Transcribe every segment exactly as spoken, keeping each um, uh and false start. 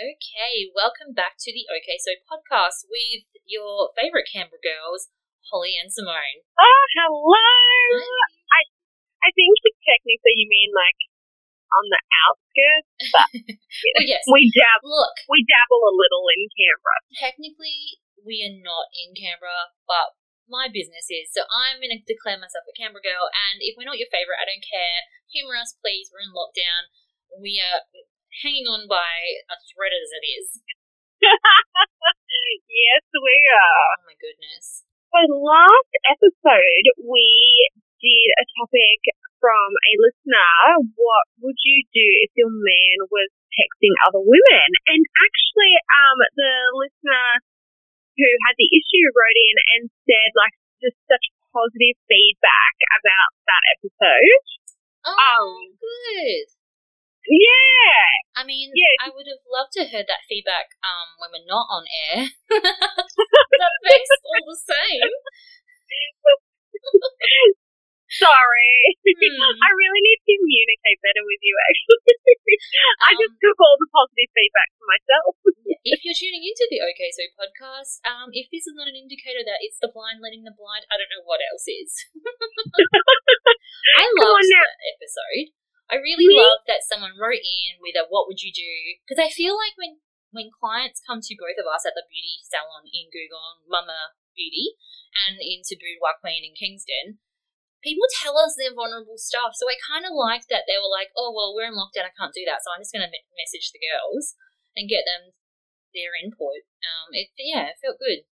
Okay, welcome back to the Okay So podcast with your favourite Canberra girls, Holly and Simone. Oh, hello! Hi. I I think technically you mean like on the outskirts, but well, yes. we, dab- Look, we dabble a little in Canberra. Technically, we are not in Canberra, but my business is, so I'm going to declare myself a Canberra girl, and if we're not your favourite, I don't care. Humour us, please, we're in lockdown. We are hanging on by a thread as it is. Yes, we are. Oh, my goodness. So last episode, we did a topic from a listener. What would you do if your man was texting other women? And actually, um, the listener who had the issue wrote in and said, like, just such positive feedback about that episode. Oh, um, good. Yeah. I mean, yeah. I would have loved to have heard that feedback um, when we're not on air. That makes all the same. Sorry. Hmm. I really need to communicate better with you, actually. I um, just took all the positive feedback for myself. If you're tuning into the Okay So podcast, um, if this is not an indicator that it's the blind leading the blind, I don't know what else is. I loved that episode. I really, really love that someone wrote in with a what would you do, because I feel like when, when clients come to both of us at the beauty salon in Googong, Mama Beauty, and into Boudoir Queen in Kingston, people tell us their vulnerable stuff. So I kind of like that they were like, oh, well, we're in lockdown, I can't do that, so I'm just going to me- message the girls and get them their input. Um, it, yeah, it felt good.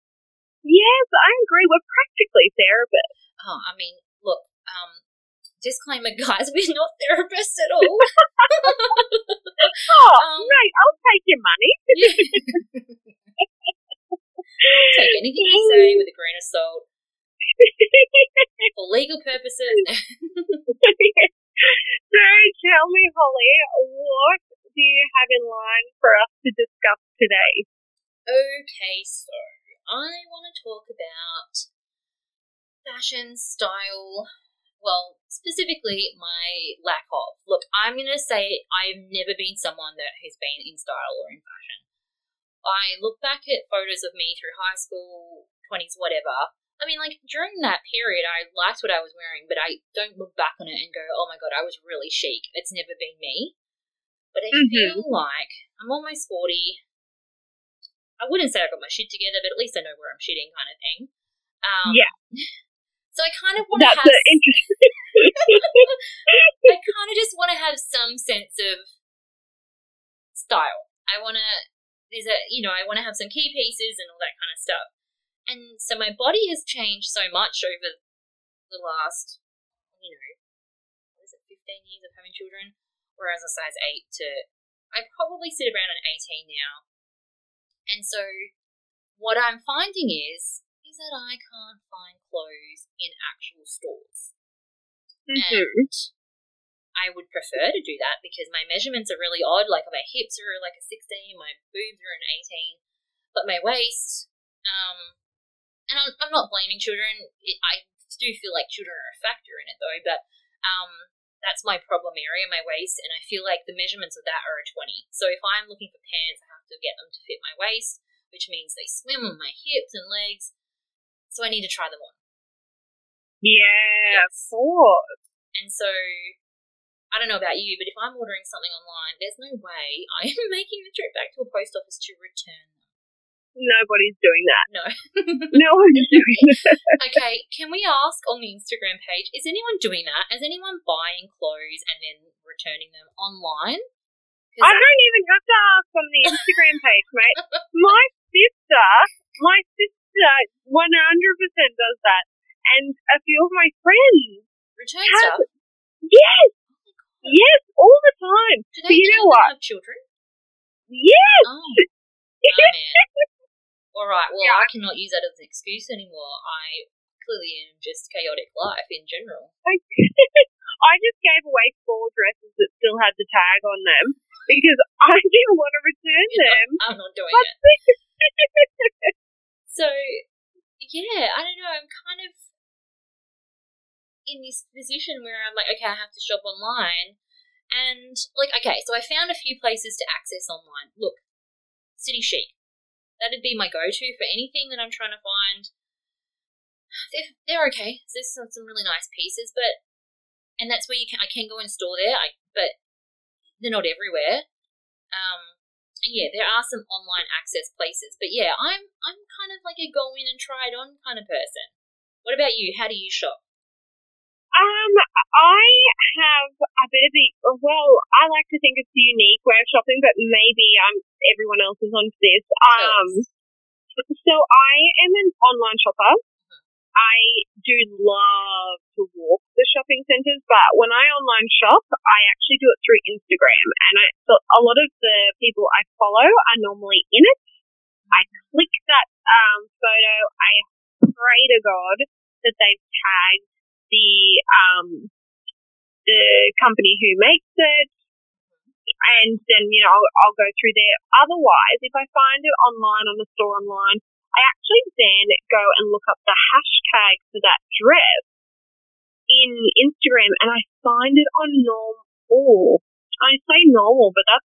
Yes, I agree. We're practically therapists. Oh, I mean, look, um... disclaimer, guys, we're not therapists at all. Oh, um, mate, I'll take your money. Yeah. Take anything you say with a grain of salt. For legal purposes. So tell me, Holly, what do you have in line for us to discuss today? Okay, so I want to talk about fashion, style, well, specifically my lack of. Look, I'm going to say I've never been someone that has been in style or in fashion. I look back at photos of me through high school, twenties, whatever. I mean, like, during that period, I liked what I was wearing, but I don't look back on it and go, oh, my God, I was really chic. It's never been me. But I mm-hmm. feel like I'm almost forty. I wouldn't say I got my shit together, but at least I know where I'm shitting, kind of thing. Um, yeah. So I kind of want to have. That's interesting. I kind of just want to have some sense of style. I want to, there's a, you know, I want to have some key pieces and all that kind of stuff. And so my body has changed so much over the last, you know, what is it, fifteen years of having children? Whereas a size eight to, I probably sit around an eighteen now. And so what I'm finding is. that I can't find clothes in actual stores. Mm-hmm. And I would prefer to do that because my measurements are really odd. Like, my hips are like a sixteen, my boobs are an eighteen, but my waist, um, and I'm, I'm not blaming children. It, I do feel like children are a factor in it, though, but um, that's my problem area, my waist, and I feel like the measurements of that are a twenty. So if I'm looking for pants, I have to get them to fit my waist, which means they swim on my hips and legs. So I need to try them on. Yeah, yes. Of course. And so, I don't know about you, but if I'm ordering something online, there's no way I'm making the trip back to a post office to return them. Nobody's doing that. No. No one's doing that. Okay, can we ask on the Instagram page, is anyone doing that? Is anyone buying clothes and then returning them online? I don't even have to ask on the Instagram page, mate. My sister, my sister. That one hundred percent does that, and a few of my friends return stuff. Yes, yes, all the time. Do they you know what? Have children? Yes. Oh, oh man. All right. Well, yeah. I cannot use that as an excuse anymore. I clearly am just chaotic life in general. I, I just gave away four dresses that still had the tag on them because I didn't want to return You're them. Not, I'm not doing but it. So, yeah, I don't know, I'm kind of in this position where I'm like, okay, I have to shop online, and, like, okay, so I found a few places to access online. Look, City Chic. That'd be my go-to for anything that I'm trying to find. They're, they're okay. There's some, some really nice pieces, but, and that's where you can, I can go and store there, I, but they're not everywhere. Um, and yeah, there are some online access places, but yeah, I'm, I'm kind of like a go in and try it on kind of person. What about you? How do you shop? Um, I have a bit of the, well, I like to think it's a unique way of shopping, but maybe I'm, everyone else is onto this. Um, so I am an online shopper. I do love to walk the shopping centres, but when I online shop, I actually do it through Instagram, and I, so a lot of the people I follow are normally in it. I click that um, photo, I pray to God that they've tagged the um the company who makes it, and then you know I'll, I'll go through there. Otherwise, if I find it online on the store online, I actually then go and look up the hashtag for that dress in Instagram, and I find it on normal. I say normal, but that's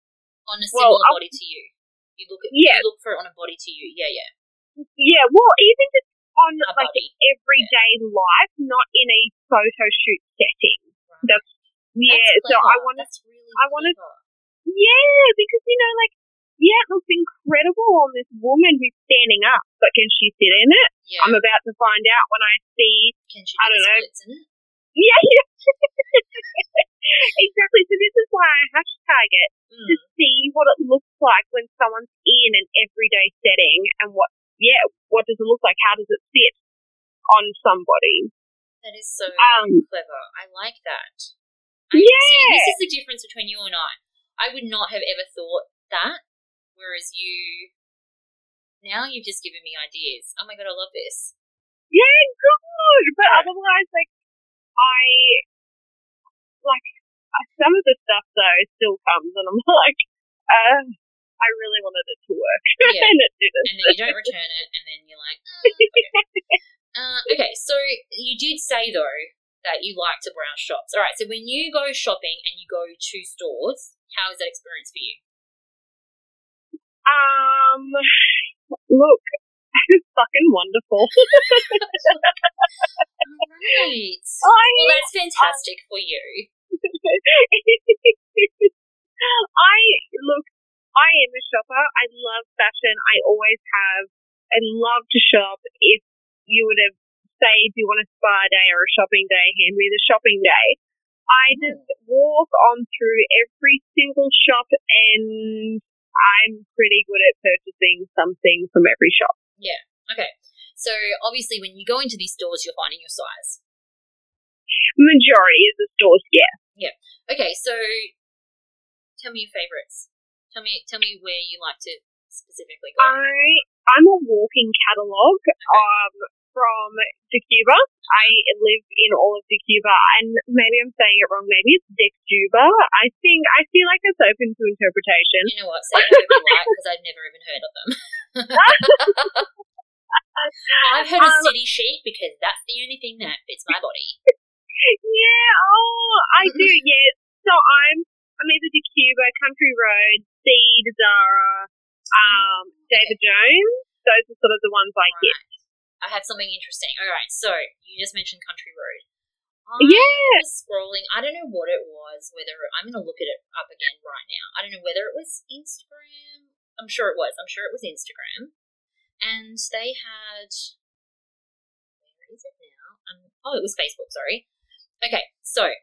on a similar well, body to you. You look at yeah. you look for it on a body to you. Yeah, yeah, yeah. Well, even just on a like body. everyday yeah. life, not in a photo shoot setting. Right. That's yeah. That's so I want to. Really I want to. Yeah, because you know, like yeah, it looks incredible on this woman who's standing up, but can she sit in it? Yeah. I'm about to find out when I see. Can she? Do I don't know. In it? Yeah, yeah. Exactly. So this is why I hashtag it mm. to see what it looks like when someone's in an everyday setting and what. Yeah, what does it look like? How does it fit on somebody? That is so um, clever. I like that. I, yeah. See, this is the difference between you and I. I would not have ever thought that, whereas you, now you've just given me ideas. Oh, my God, I love this. Yeah, good. But yeah. otherwise, like, I, like, some of the stuff, though, still comes, and I'm like, uh I really wanted it to work, yeah. and it didn't. And then you don't return it, and then you're like, oh, okay. Uh, okay, so you did say, though, that you like to browse shops. All right, so when you go shopping and you go to stores, how is that experience for you? Um, look, it's fucking wonderful. All right. I, well, that's fantastic I, for you. I, look, I am a shopper. I love fashion. I always have. I love to shop. If you were to say, do you want a spa day or a shopping day, hand me the shopping day. I just walk on through every single shop, and I'm pretty good at purchasing something from every shop. Yeah. Okay. So, obviously, when you go into these stores, you're finding your size. Majority of the stores, yeah. Yeah. Okay. So, tell me your favourites. Tell me, tell me where you like to specifically go. I, I'm a walking catalogue okay. um, from Decjuba. I live in all of Decjuba, and maybe I'm saying it wrong. Maybe it's Decjuba. I think I feel like it's open to interpretation. You know what? Say it however you like, because I've never even heard of them. I've heard um, of City Chic because that's the only thing that fits my body. Yeah. Oh, I do. Yeah. So I'm. I'm either Decjuba, Country Road, Seed, Zara, um, David okay. Jones. Those are sort of the ones I right. get. I have something interesting. All right, so you just mentioned Country Road. I yeah. was scrolling. I don't know what it was, whether – I'm going to look at it up again right now. I don't know whether it was Instagram. I'm sure it was. I'm sure it was Instagram. And they had – where is it now? Um, oh, it was Facebook, sorry. Okay, so –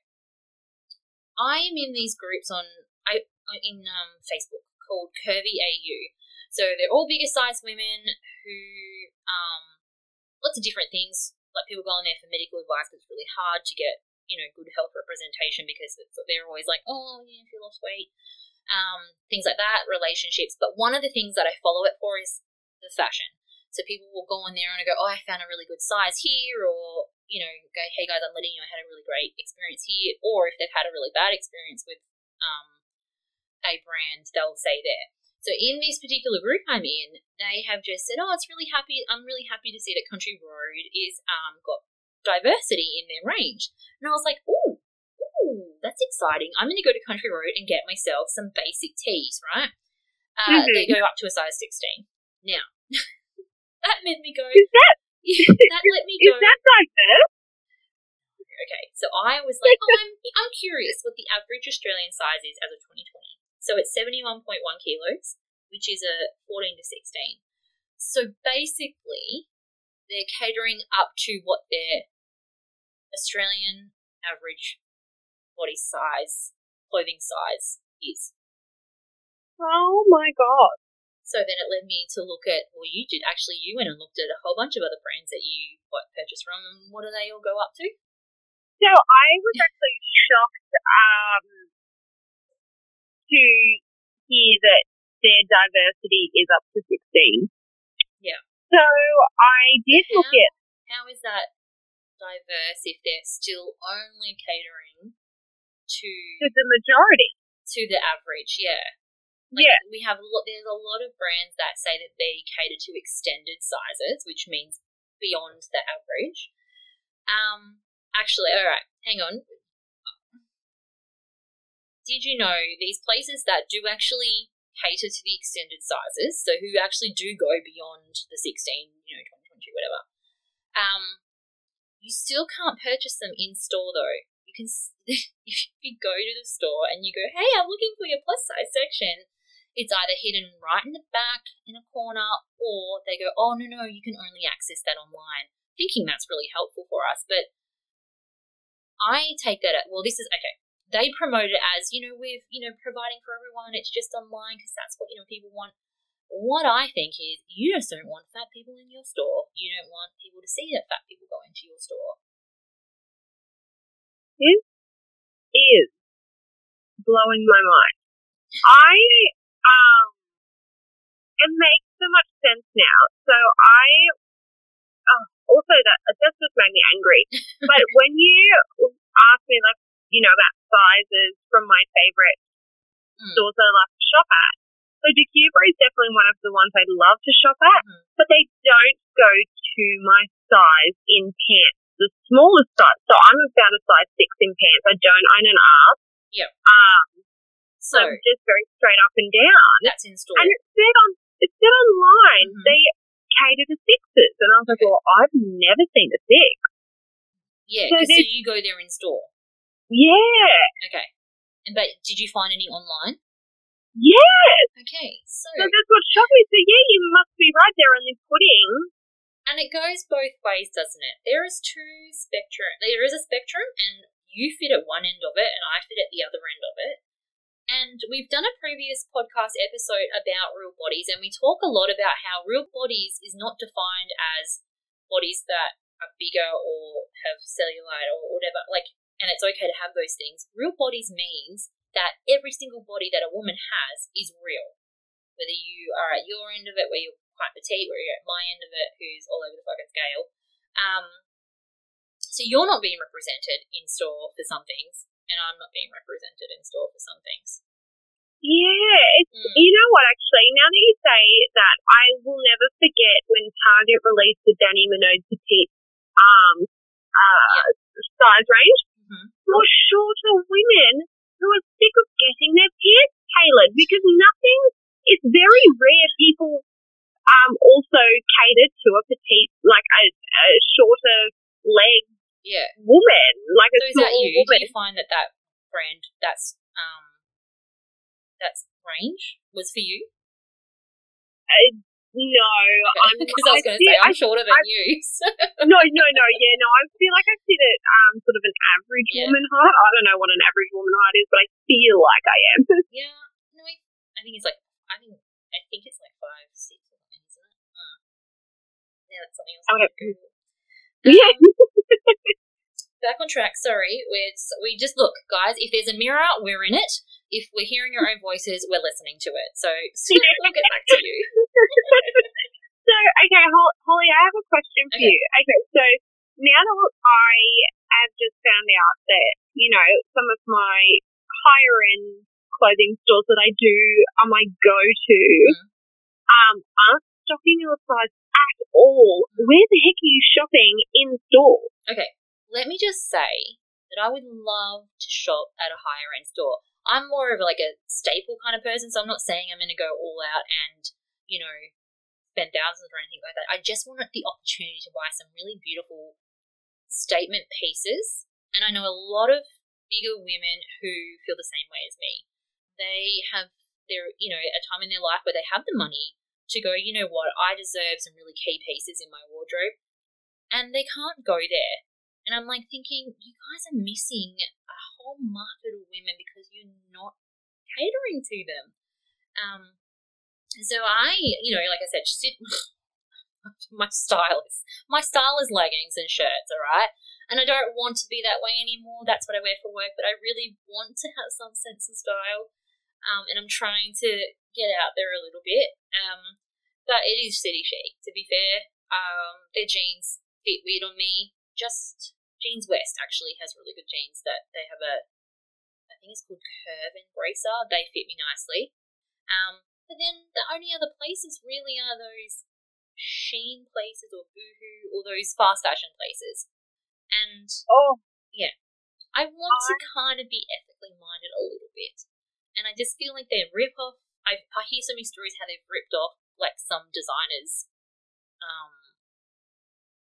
I am in these groups on I in um, Facebook called Curvy A U. So they're all bigger size women who, um, lots of different things. Like people go on there for medical advice, but it's really hard to get, you know, good health representation because it's, they're always like, oh, yeah, if you lost weight, um, things like that, relationships. But one of the things that I follow it for is the fashion. So people will go on there and I go, oh, I found a really good size here, or you know, go, hey guys, I'm letting you know I had a really great experience here, or if they've had a really bad experience with um, a brand, they'll say there. So in this particular group I'm in, they have just said, oh, it's really happy. I'm really happy to see that Country Road is um, got diversity in their range. And I was like, ooh, ooh, that's exciting. I'm going to go to Country Road and get myself some basic tees, right? Uh, mm-hmm. They go up to a size sixteen. Now, that made me go... Is that... that let me go... Is that like this? Okay, so I was like, oh, I'm, I'm curious what the average Australian size is as of twenty twenty. So it's seventy-one point one kilos, which is a fourteen to sixteen. So basically, they're catering up to what their Australian average body size, clothing size is. Oh my God. So then it led me to look at, well, you did, actually you went and looked at a whole bunch of other brands that you what, purchased from, and what do they all go up to? So I was actually shocked um, to hear that their diversity is up to sixteen. Yeah. So I did how, look at... How is that diverse if they're still only catering to... To the majority. To the average, yeah. Like yeah. We have a lot, there's a lot of brands that say that they cater to extended sizes, which means beyond the average. Um... Actually, all right, hang on. Did you know these places that do actually cater to the extended sizes, so who actually do go beyond the sixteen, you know, twenty, twenty, whatever, um, you still can't purchase them in store, though. You can, if you go to the store and you go, hey, I'm looking for your plus size section, it's either hidden right in the back in a corner, or they go, oh, no, no, you can only access that online, thinking that's really helpful for us, but I take that at, well, this is, okay, they promote it as, you know, we've, you know, providing for everyone, it's just online because that's what, you know, people want. What I think is, you just don't want fat people in your store. You don't want people to see that fat people go into your store. This is blowing my mind. I, um, it makes so much sense now. So I, oh. Also, that that just made me angry. But when you asked me, like, you know, about sizes from my favourite mm. stores that I like to shop at, so Decjuba is definitely one of the ones I love to shop at, mm. but they don't go to my size in pants, the smallest size. So I'm about a size six in pants. I don't own an arse. Yeah. Um, so I'm just very straight up and down. That's in store. And it's said, on, it's said online. Mm-hmm. They... cater to sixes, and I was like, well, I've never seen a six. Yeah, so, so you go there in store. Yeah. Okay. And but did you find any online? Yes. Okay. So, so that's what shocked me. So yeah, you must be right there on this pudding. And it goes both ways, doesn't it? There is two spectrum. There is a spectrum, and you fit at one end of it, and I fit at the other end of it. And we've done a previous podcast episode about real bodies, and we talk a lot about how real bodies is not defined as bodies that are bigger or have cellulite or whatever, like, and it's okay to have those things. Real bodies means that every single body that a woman has is real, whether you are at your end of it, where you're quite petite, where you're at my end of it, who's all over the fucking scale. Um, so you're not being represented in store for some things. And I'm not being represented in store for some things. Yeah, it's, mm. you know what, actually, now that you say that, I will never forget when Target released the Dani Minode Petite um, uh, yeah. size range mm-hmm. for shorter women who are sick of getting their pants tailored, because nothing, it's very rare people um, also cater to a petite, like a, a shorter leg. Yeah, woman, like a so small you? woman. Do you find that that brand, that's um, that's range was for you? Uh, no, okay. I'm because I was going to say I'm shorter I, than I, you. So. No, no, no, yeah, no. I feel like I sit at um, sort of an average yeah. woman height. I don't know what an average woman height is, but I feel like I am. Yeah, no, I think it's like I think I think it's like five, six, or something, isn't it? Uh, yeah, that's something else. I would have. Yeah. Back on track, sorry. We're, we just, look, guys, if there's a mirror, we're in it. If we're hearing our own voices, we're listening to it. So, we'll get back to you. So, okay, Holly, I have a question for okay. you. Okay, so now that I have just found out that, you know, some of my higher-end clothing stores that I do are my go-to mm. um, aren't stocking your size at all, where the heck are you shopping in store? Okay, let me just say that I would love to shop at a higher end store. I'm more of like a staple kind of person, so I'm not saying I'm going to go all out and, you know, spend thousands or anything like that. I just want the opportunity to buy some really beautiful statement pieces, and I know a lot of bigger women who feel the same way as me. They have their, you know, a time in their life where they have the money to go, you know what, I deserve some really key pieces in my wardrobe, and they can't go there. And I'm like thinking, you guys are missing a whole market of women because you're not catering to them. Um, so I, you know, like I said, sit, my style is my style is leggings and shirts, all right. And I don't want to be that way anymore. That's what I wear for work, but I really want to have some sense of style. Um, and I'm trying to get out there a little bit. Um, but it is City Chic, to be fair. Um, their jeans fit weird on me. Just Jeans West actually has really good jeans that they have a, I think it's called Curve Embracer. They fit me nicely. Um, but then the only other places really are those Shein places or Boohoo or those fast fashion places. And oh yeah, I want I... to kind of be ethically minded a little bit. And I just feel like they rip off. I I hear so many stories how they've ripped off like some designers' um,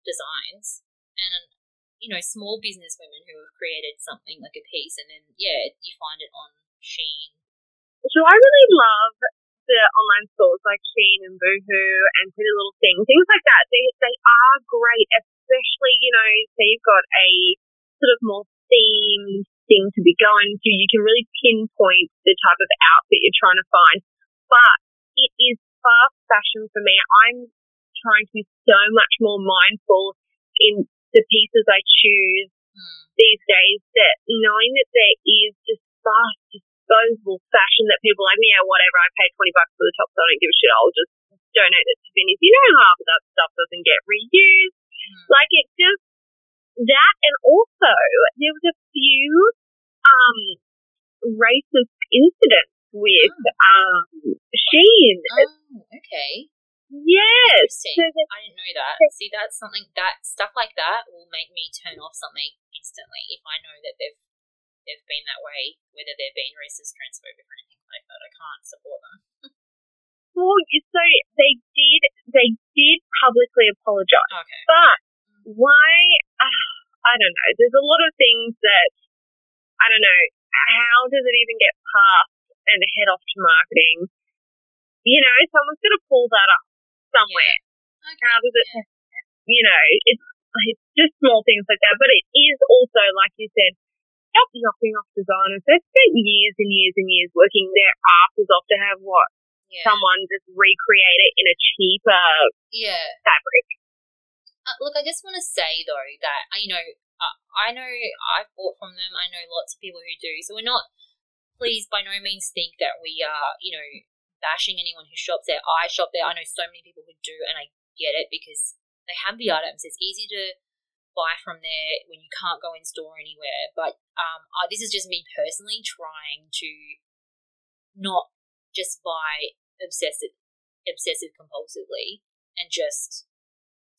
designs. And, you know, small business women who have created something like a piece, and then, yeah, you find it on Shein. So I really love the online stores like Shein and Boohoo and Pretty Little Thing, things like that. They, they are great, especially, you know, say you've got a sort of more themed thing to be going to. You can really pinpoint the type of outfit you're trying to find. But it is fast fashion for me. I'm trying to be so much more mindful in the pieces I choose hmm. these days, that knowing that there is just fast, disposable fashion that people are like, yeah, whatever, I paid twenty bucks for the top, so I don't give a shit, I'll just donate it to Vinny's. You know, half of that stuff doesn't get reused. Hmm. Like, it just, that, and also, there was a few um racist incidents with oh. um Shein. Oh, okay. Yes. So that, I didn't know that. See, that's something that stuff like that will make me turn off something instantly if I know that they've they've been that way, whether they've been racist, transphobic, or anything like that. I can't support them. Well, so they did. They did publicly apologise. Okay. But why? Uh, I don't know. There's a lot of things that I don't know. How does it even get past and head off to marketing? You know, someone's going to pull that up somewhere. Yeah. Okay. How does it, yeah. you know, it's, it's just small things like that. But it is also, like you said, stop knocking off designers. They've spent years and years and years working their asses off to have what? Yeah. Someone just recreate it in a cheaper yeah. fabric. Uh, look, I just want to say, though, that, you know, uh, I know I've bought from them. I know lots of people who do. So we're not, please, by no means think that we are, you know, bashing anyone who shops there. I shop there. I know so many people who do, and I get it because they have the items. It's easy to buy from there when you can't go in store anywhere. But um, I, this is just me personally trying to not just buy obsessive, obsessive compulsively, and just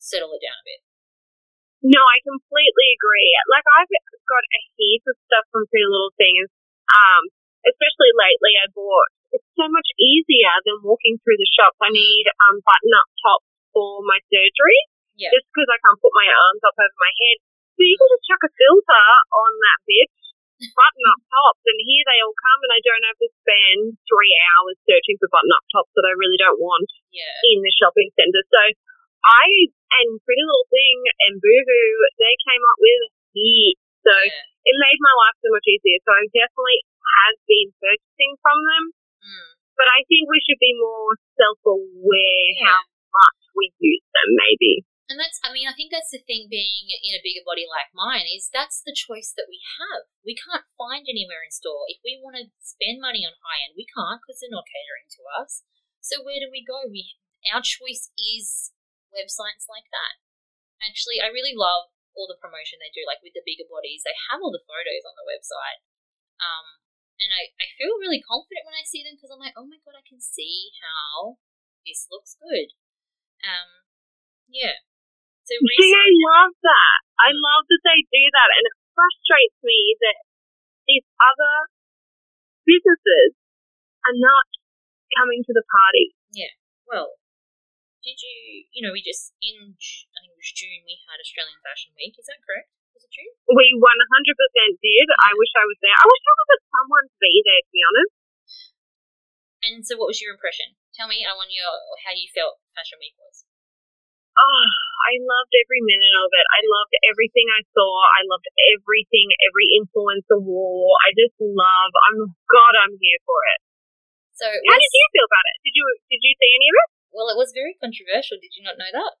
settle it down a bit. No, I completely agree. Like, I've got a heap of stuff from Pretty Little Things. Um, especially lately, I bought. It's so much easier than walking through the shops. I need um, button-up tops for my surgery, yeah. just because I can't put my arms up over my head. So you can just chuck a filter on that bitch, button-up tops, and here they all come, and I don't have to spend three hours searching for button-up tops that I really don't want yeah. in the shopping centre. So I, and Pretty Little Thing and Boohoo, they came up with heat. So yeah. it made my life so much easier. So I definitely have been purchasing from them. Mm. But I think we should be more self-aware yeah. how much we use them, maybe. And that's, I mean, I think that's the thing being in a bigger body like mine is that's the choice that we have. We can't find anywhere in store. If we want to spend money on high-end, we can't because they're not catering to us. So where do we go? We Our choice is websites like that. Actually, I really love all the promotion they do, like with the bigger bodies. They have all the photos on the website. Um... And I, I feel really confident when I see them because I'm like, oh my god, I can see how this looks good. Um, yeah. So recently, See, I love that. I love that they do that, and it frustrates me that these other businesses are not coming to the party. Yeah. Well, did you, you know, we just, in, I think it was June, we had Australian Fashion Week. Is that correct? Was it June? We one hundred percent did. Yeah. I wish I was there. I wish I was at someone to be there, to be honest. And so what was your impression? Tell me, I want your, how you felt Fashion Week was. Oh, I loved every minute of it. I loved everything I saw. I loved everything, every influencer wore. I just love, I'm, God, I'm here for it. So it was, how did you feel about it? Did you, did you see any of it? Well, it was very controversial. Did you not know that?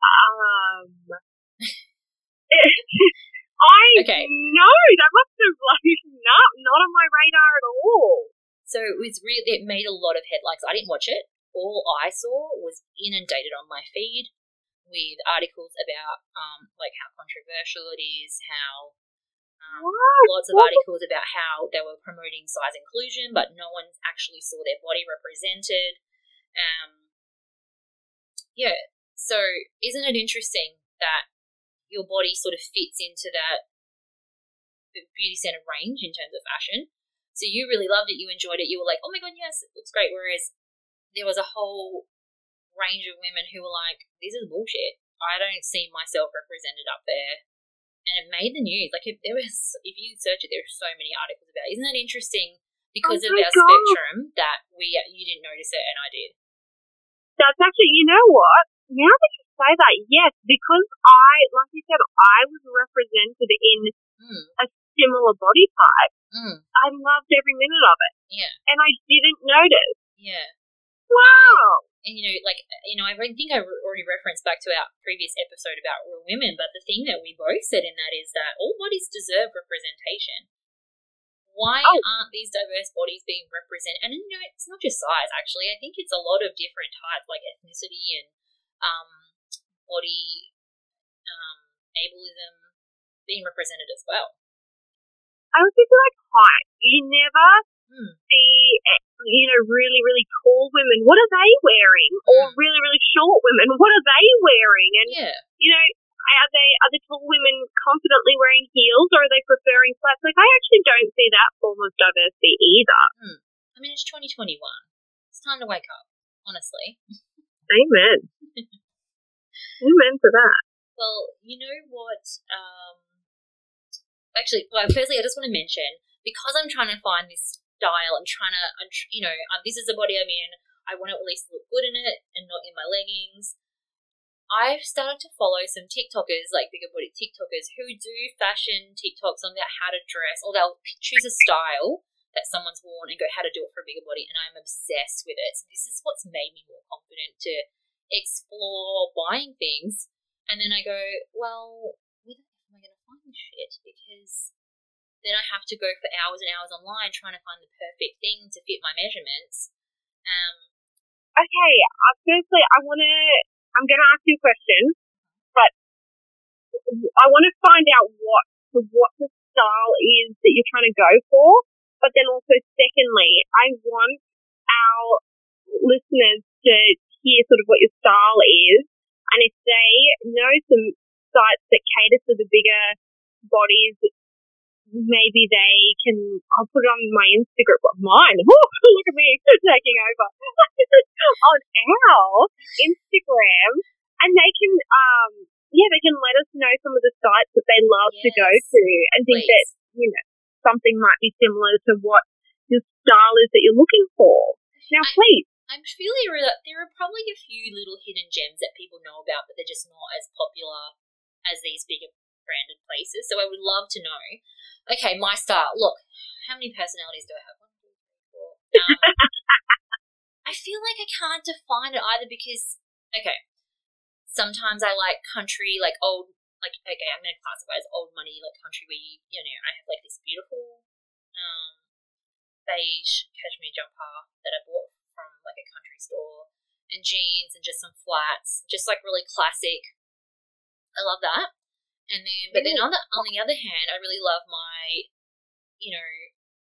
Um, I okay. know that must have like not not on my radar at all. So it was really it made a lot of headlines. I didn't watch it. All I saw was inundated on my feed with articles about um like how controversial it is, how. Um, lots of articles about how they were promoting size inclusion, but no one actually saw their body represented. Um, yeah, so isn't it interesting that your body sort of fits into that beauty standard range in terms of fashion? So you really loved it, you enjoyed it, you were like, oh my God, yes, it looks great. Whereas there was a whole range of women who were like, this is bullshit. I don't see myself represented up there. And it made the news. Like, if there was, if you search it, there are so many articles about it. Isn't that interesting? Because oh of our God. spectrum, that we you didn't notice it, and I did. That's actually, you know what? Now that you say that, yes, because I, like you said, I was represented in mm. a similar body type. Mm. I loved every minute of it. Yeah. And I didn't notice. Yeah. Wow. And, you know, like, you know, I think I already referenced back to our previous episode about real women, but the thing that we both said in that is that all bodies deserve representation. Why oh. aren't these diverse bodies being represented? And, you know, it's not just size, actually. I think it's a lot of different types, like ethnicity and um, body um, ableism being represented as well. I would feel like height. You never... Hmm. see, you know, really, really tall women, what are they wearing? Mm. Or really, really short women, what are they wearing? And, yeah. you know, are they are the tall women confidently wearing heels or are they preferring flats? Like, I actually don't see that form of diversity either. Mm. I mean, it's twenty twenty-one. It's time to wake up, honestly. Amen. Amen for that. Well, you know what? Um, actually, well, firstly, I just want to mention, because I'm trying to find this style, I'm trying to, I'm tr- you know, um, this is the body I'm in, I want to at least look good in it and not in my leggings. I've started to follow some TikTokers, like bigger body TikTokers, who do fashion TikToks on about how to dress, or they'll choose a style that someone's worn and go how to do it for a bigger body, and I'm obsessed with it. So this is what's made me more confident to explore buying things, and then I go, well, where the heck am I going to find shit? Because... then I have to go for hours and hours online trying to find the perfect thing to fit my measurements. Um, okay, uh, firstly, I want to, I'm going to ask you a question, but I want to find out what, what the style is that you're trying to go for, but then also secondly, I want our listeners to hear sort of what your style is, and if they know some sites that cater to the bigger bodies, maybe they can, I'll put it on my Instagram, mine, oh, look at me, taking over, on our Instagram, and they can, um, yeah, they can let us know some of the sites that they love yes. to go to, and think Please. that, you know, something might be similar to what your style is that you're looking for. Now, I, please. I'm feeling that there are probably a few little hidden gems that people know about, but they're just not as popular as these bigger branded places, so I would love to know. Okay, my style. Look, how many personalities do I have? One, two, three, four. Um, I feel like I can't define it either because, okay, sometimes I like country, like old, like, okay, I'm going to classify as old money, like country where, you, you know, I have like this beautiful um, beige cashmere jumper that I bought from like a country store, and jeans and just some flats, just like really classic. I love that. And then, but then on the, on the other hand, I really love my, you know,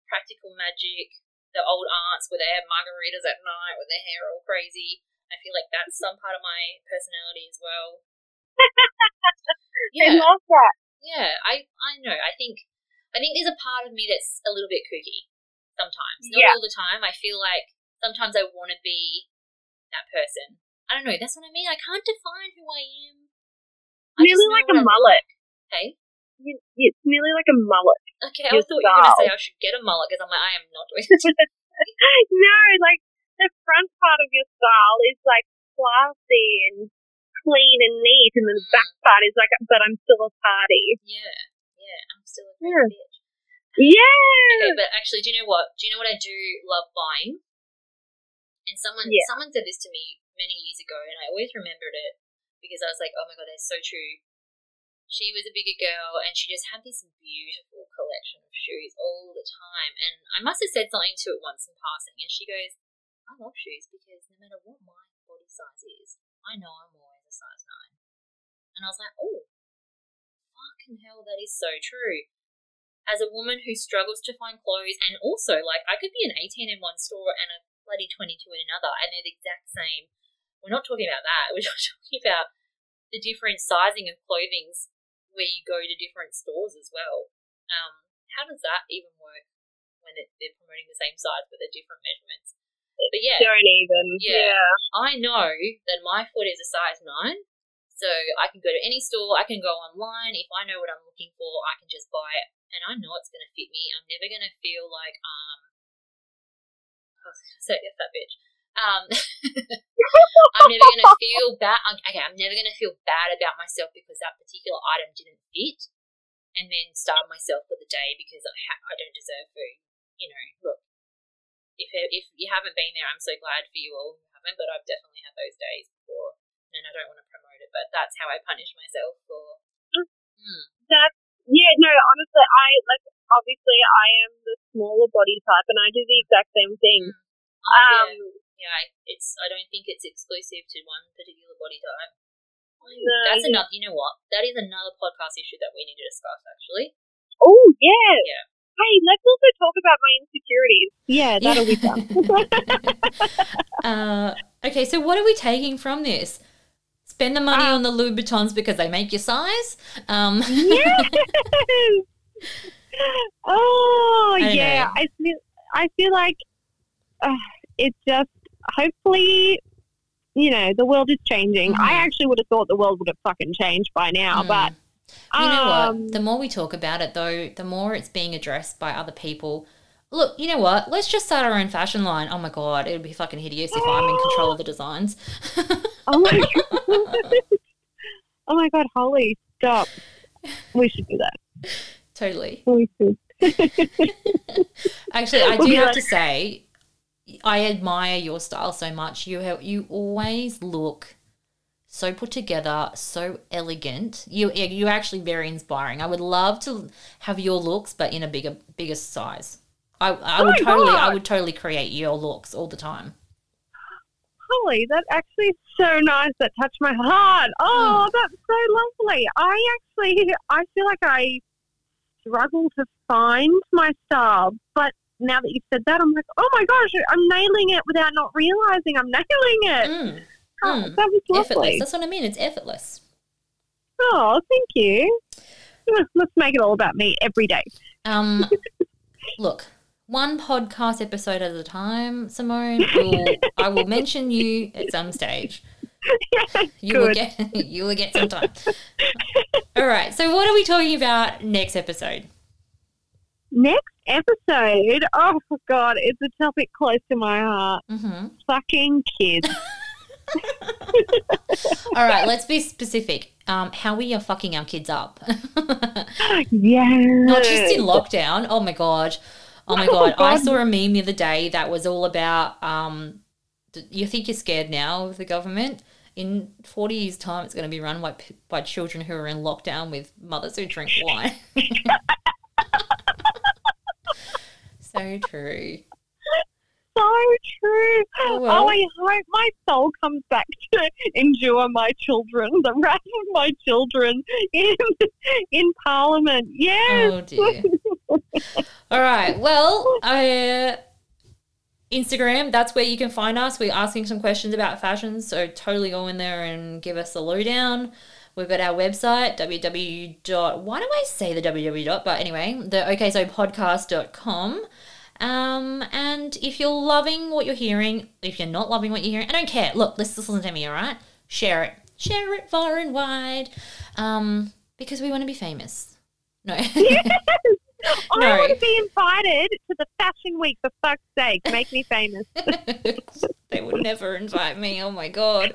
practical magic, the old aunts where they have margaritas at night with their hair all crazy. I feel like that's some part of my personality as well. Yeah. I love that. Yeah, I, I know. I think, I think there's a part of me that's a little bit kooky sometimes. Not yeah. all the time. I feel like sometimes I want to be that person. I don't know. That's what I mean. I can't define who I am. I nearly like a I'm mullet. Hey? You, it's nearly like a mullet. Okay, I thought style. You were going to say I should get a mullet because I'm like, I am not doing it. No, like the front part of your style is like classy and clean and neat, and then the mm. back part is like, but I'm still a party. Yeah, yeah, I'm still a yeah. bitch. Um, yeah. Okay, but actually, do you know what? Do you know what I do love buying? And someone, yeah. someone said this to me many years ago, and I always remembered it because I was like, oh my god, that's so true. She was a bigger girl, and she just had this beautiful collection of shoes all the time. And I must have said something to it once in passing, and she goes, I love shoes because no matter what my body size is, I know I'm always a size nine. And I was like, oh, fucking hell, that is so true. As a woman who struggles to find clothes, and also, like, I could be an eighteen in one store and a bloody twenty-two in another, and they're the exact same. We're not talking about that. We're just talking about the different sizing of clothings where you go to different stores as well. Um, how does that even work when it, they're promoting the same size but they're different measurements? But yeah, don't even. Yeah, yeah, I know that my foot is a size nine, so I can go to any store. I can go online if I know what I'm looking for. I can just buy it, and I know it's going to fit me. I'm never going to feel like um, I was going to say yes, that bitch. Um, I'm never going to feel bad. Okay, I'm never going to feel bad about myself because that particular item didn't fit, and then starve myself for the day because I, ha- I don't deserve food. You know, look, if if you haven't been there, I'm so glad for you all who haven't, but I've definitely had those days before, and I don't want to promote it, but that's how I punish myself for. Mm. That's, yeah, no, honestly, I, like, obviously I am the smaller body type, and I do the exact same thing. Mm. Oh, um, yeah. Yeah, it's. I don't think it's exclusive to one particular body type. No, That's yeah. another. You know what? That is another podcast issue that we need to discuss, actually. Oh yeah. Yeah. Hey, let's also talk about my insecurities. Yeah, that'll yeah. be fun. uh, okay, so what are we taking from this? Spend the money um, on the Louis Vuittons because they make your size. Um. Yes. Oh I yeah. Know. I feel. I feel like. Uh, it's just. Hopefully, you know, the world is changing. Mm. I actually would have thought the world would have fucking changed by now, mm. but... Um, you know what? The more we talk about it, though, the more it's being addressed by other people. Look, you know what? Let's just start our own fashion line. Oh, my God, it would be fucking hideous if I'm in control of the designs. Oh, my God. Oh, my God, Holly, stop. We should do that. Totally. We should. Actually, I do we'll have like- to say... I admire your style so much. You have, you always look so put together, so elegant. You you're actually very inspiring. I would love to have your looks, but in a bigger bigger size. I I oh would totally God. I would totally create your looks all the time. Holy, that actually is so nice. That touched my heart. Oh, mm. that's so lovely. I actually I feel like I struggle to find my style, but. Now that you've said that, I'm like, oh my gosh, I'm nailing it without not realising I'm nailing it. Mm, oh, mm. That was lovely. Effortless. That's what I mean. It's effortless. Oh, thank you. Let's, let's make it all about me every day. Um, look, one podcast episode at a time, Simone. Will, I will mention you at some stage. Yeah, you good. will get. You will get some time. All right. So, what are we talking about next episode? Next episode, oh God, it's a topic close to my heart. Mm-hmm. Fucking kids. All right, let's be specific. Um, how we are fucking our kids up. Yeah. Not just in lockdown. Oh my God. Oh my God. Oh, God. I saw a meme the other day that was all about. Um, you think you're scared now of the government? In forty years' time, it's going to be run by by children who are in lockdown with mothers who drink wine. So true. So true. Oh, well. Oh, I hope my soul comes back to endure my children, the wrath of my children in in Parliament. Yes. Oh, dear. All right. Well, uh, Instagram, that's where you can find us. We're asking some questions about fashion, so totally go in there and give us a lowdown. We've got our website, www. Why do I say the www? But anyway, the okay so podcast dot com. Um, and if you're loving what you're hearing, if you're not loving what you're hearing, I don't care. Look, let's listen to me, all right? Share it. Share it far and wide. Um, because we want to be famous. No. Yes. I no. want to be invited to the fashion week, for fuck's sake. Make me famous. They would never invite me. Oh, my God.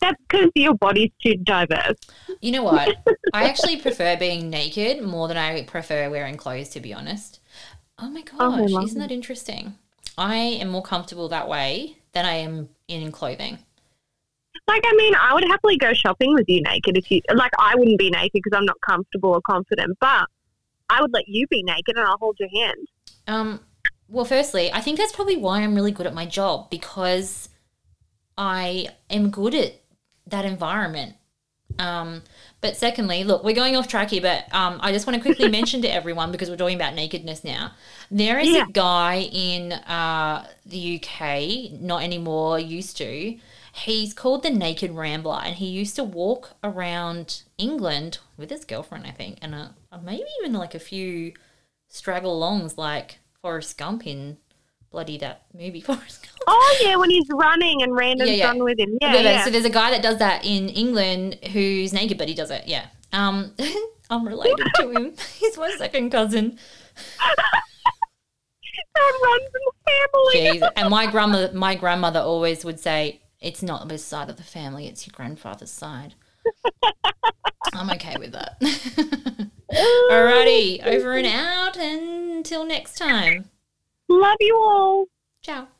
That's because your body's too diverse. You know what? I actually prefer being naked more than I prefer wearing clothes, to be honest. Oh, my gosh. Oh, my Isn't that interesting? I am more comfortable that way than I am in clothing. Like, I mean, I would happily go shopping with you naked. If you Like, I wouldn't be naked because I'm not comfortable or confident, but I would let you be naked and I'll hold your hand. Um, well, firstly, I think that's probably why I'm really good at my job, because I am good at that environment. Um, but secondly, look, we're going off track here, but um, I just want to quickly mention to everyone, because we're talking about nakedness now, there is yeah. a guy in uh, the U K, not anymore, used to. He's called the Naked Rambler, and he used to walk around England with his girlfriend, I think, and a, maybe even like a few straggle alongs like Forrest Gump in bloody that movie Forrest Gump. Oh, yeah, when he's running and random's yeah, yeah. run with him. Yeah, yeah, yeah, so there's a guy that does that in England who's naked, but he does it, yeah. Um, I'm related to him. He's my second cousin. That runs in the family. Jeez. And my grandma, my grandmother always would say, it's not this side of the family, it's your grandfather's side. I'm okay with that. Alrighty, over and out until next time. Love you all. Ciao.